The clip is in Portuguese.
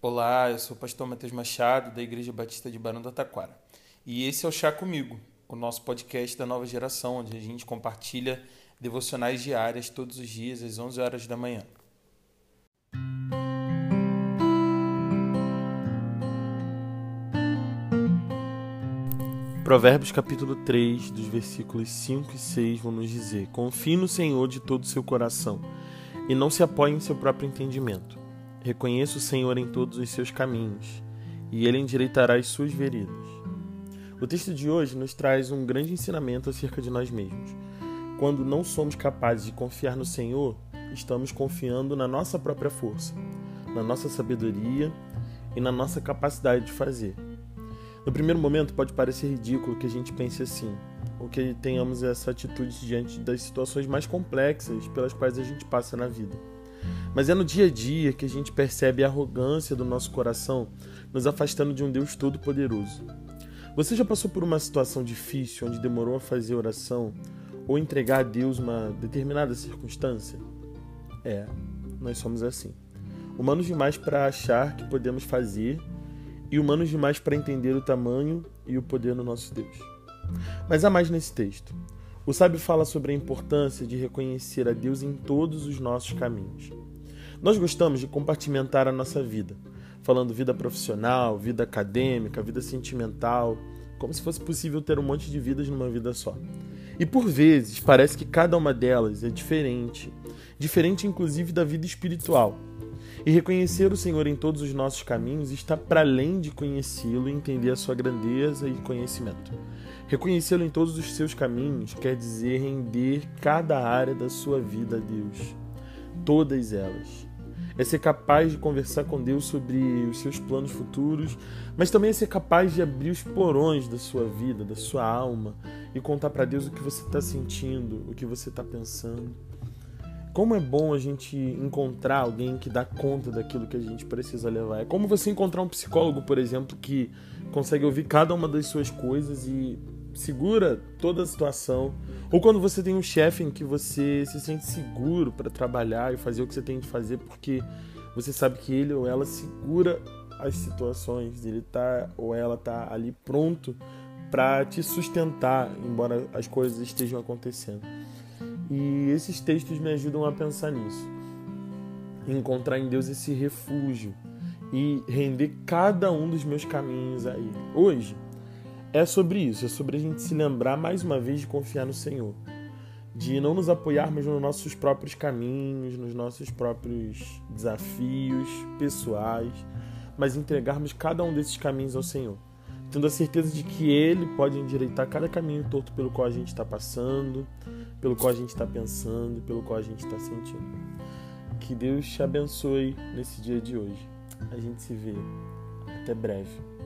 Olá, eu sou o pastor Matheus Machado, da Igreja Batista de Barão da Taquara. E esse é o Chá Comigo, o nosso podcast da Nova Geração, onde a gente compartilha devocionais diárias todos os dias, às 11 horas da manhã. Provérbios capítulo 3, dos versículos 5 e 6, vão nos dizer: confie no Senhor de todo o seu coração, e não se apoie em seu próprio entendimento. Reconheça o Senhor em todos os seus caminhos, e Ele endireitará as suas veredas. O texto de hoje nos traz um grande ensinamento acerca de nós mesmos. Quando não somos capazes de confiar no Senhor, estamos confiando na nossa própria força, na nossa sabedoria e na nossa capacidade de fazer. No primeiro momento, pode parecer ridículo que a gente pense assim, ou que tenhamos essa atitude diante das situações mais complexas pelas quais a gente passa na vida. Mas é no dia a dia que a gente percebe a arrogância do nosso coração nos afastando de um Deus todo-poderoso. Você já passou por uma situação difícil onde demorou a fazer oração ou entregar a Deus uma determinada circunstância? Nós somos assim. Humanos demais para achar que podemos fazer e humanos demais para entender o tamanho e o poder do nosso Deus. Mas há mais nesse texto. O sábio fala sobre a importância de reconhecer a Deus em todos os nossos caminhos. Nós gostamos de compartimentar a nossa vida, falando vida profissional, vida acadêmica, vida sentimental, como se fosse possível ter um monte de vidas numa vida só. E por vezes parece que cada uma delas é diferente inclusive da vida espiritual. E reconhecer o Senhor em todos os nossos caminhos está para além de conhecê-lo e entender a sua grandeza e conhecimento. Reconhecê-lo em todos os seus caminhos quer dizer render cada área da sua vida a Deus. Todas elas. É ser capaz de conversar com Deus sobre os seus planos futuros, mas também é ser capaz de abrir os porões da sua vida, da sua alma, e contar para Deus o que você está sentindo, o que você está pensando. Como é bom a gente encontrar alguém que dá conta daquilo que a gente precisa levar. É como você encontrar um psicólogo, por exemplo, que consegue ouvir cada uma das suas coisas e segura toda a situação. Ou quando você tem um chefe em que você se sente seguro para trabalhar e fazer o que você tem que fazer, porque você sabe que ele ou ela segura as situações, ele tá ou ela tá ali pronto para te sustentar, embora as coisas estejam acontecendo. E esses textos me ajudam a pensar nisso, encontrar em Deus esse refúgio e render cada um dos meus caminhos a Ele. Hoje é sobre isso, é sobre a gente se lembrar mais uma vez de confiar no Senhor, de não nos apoiarmos nos nossos próprios caminhos, nos nossos próprios desafios pessoais, mas entregarmos cada um desses caminhos ao Senhor, tendo a certeza de que Ele pode endireitar cada caminho torto pelo qual a gente está passando, pelo qual a gente está pensando, pelo qual a gente está sentindo. Que Deus te abençoe nesse dia de hoje. A gente se vê. Até breve.